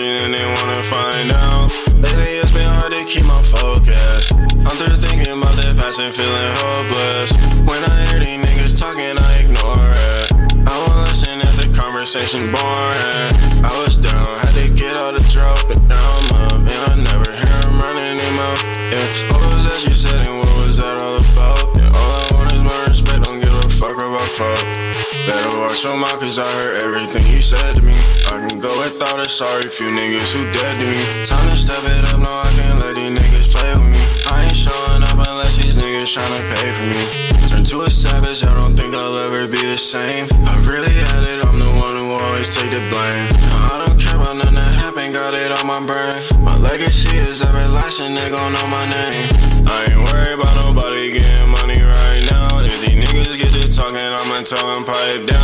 question and they wanna find out. Lately it's been hard to keep my focus. I'm through thinking about that past and feeling hopeless. When I hear these niggas talking, I ignore it. I won't listen if the conversation boring. I was down, had to get all the drop, but now I'm up, and I never hear him running him out. Yeah. What was that you said and what was that all about? Yeah. All I want is my respect, don't give a fuck about fuck. Better watch your mouth, cause I heard everything you said to me. I can go without a sorry, few niggas who dead to me. Time to step it up, no, I can't let these niggas play with me. I ain't showing up unless these niggas tryna pay for me. Turn to a savage, I don't think I'll ever be the same. I really had it, I'm the one who always take the blame. No, I don't care about nothing that happened, got it on my brain. My legacy is everlasting, they gon' know my name. I ain't worried about nobody getting money right now. If these niggas get to talking, I'ma tell them pipe down.